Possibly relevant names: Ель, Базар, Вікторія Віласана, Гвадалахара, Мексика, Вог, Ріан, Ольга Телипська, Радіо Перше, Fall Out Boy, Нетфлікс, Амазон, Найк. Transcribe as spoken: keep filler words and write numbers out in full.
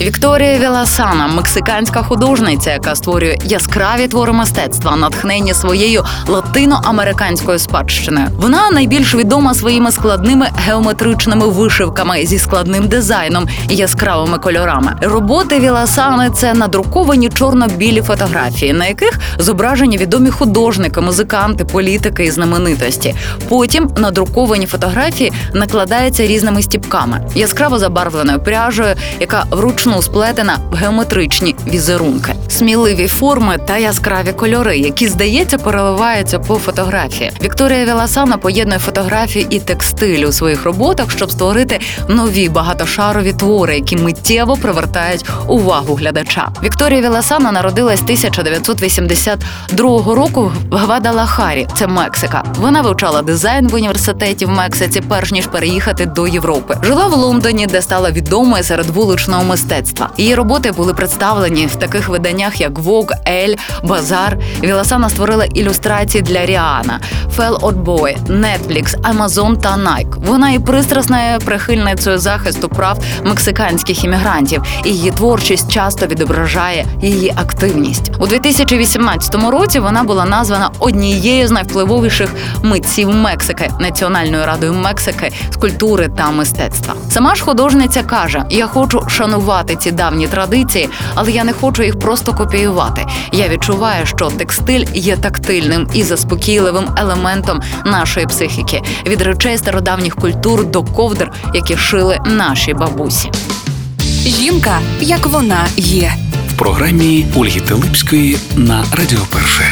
Вікторія Віласана – мексиканська художниця, яка створює яскраві твори мистецтва, натхнені своєю латиноамериканською спадщиною. Вона найбільш відома своїми складними геометричними вишивками зі складним дизайном і яскравими кольорами. Роботи Віласани – це надруковані чорно-білі фотографії, на яких зображені відомі художники, музиканти, політики і знаменитості. Потім надруковані фотографії накладаються різними стіпками, яскраво забарвленою пряжею, яка вручну сплетена в геометричні візерунки. Сміливі форми та яскраві кольори, які, здається, переливаються по фотографії. Вікторія Віласана поєднує фотографію і текстиль у своїх роботах, щоб створити нові багатошарові твори, які миттєво привертають увагу глядача. Вікторія Віласана народилась тисяча дев'ятсот вісімдесят другого року в Гвадалахарі, це Мексика. Вона вивчала дизайн в університеті в Мексиці, перш ніж переїхати до Європи. Жила в Лондоні, де стала відомою серед вуличного мистецтва. Її роботи були представлені в таких виданнях, як Вог, Ель, Базар. Віласана створила ілюстрації для Ріана, Fall Out Boy, Нетфлікс, Амазон та Найк. Вона і пристрасною прихильницею захисту прав мексиканських іммігрантів. Її творчість часто відображає її активність. У дві тисячі вісімнадцятому році вона була названа однією з найвпливовіших митців Мексики, Національною радою Мексики з культури та мистецтва. Сама ж художниця каже: "Я хочу шанувати ці давні традиції, але я не хочу їх просто копіювати. Я відчуваю, що текстиль є тактильним і заспокійливим елементом нашої психіки, від речей стародавніх культур до ковдр, які шили наші бабусі". Жінка, як вона є. В програмі Ольги Телипської на Радіо Перше.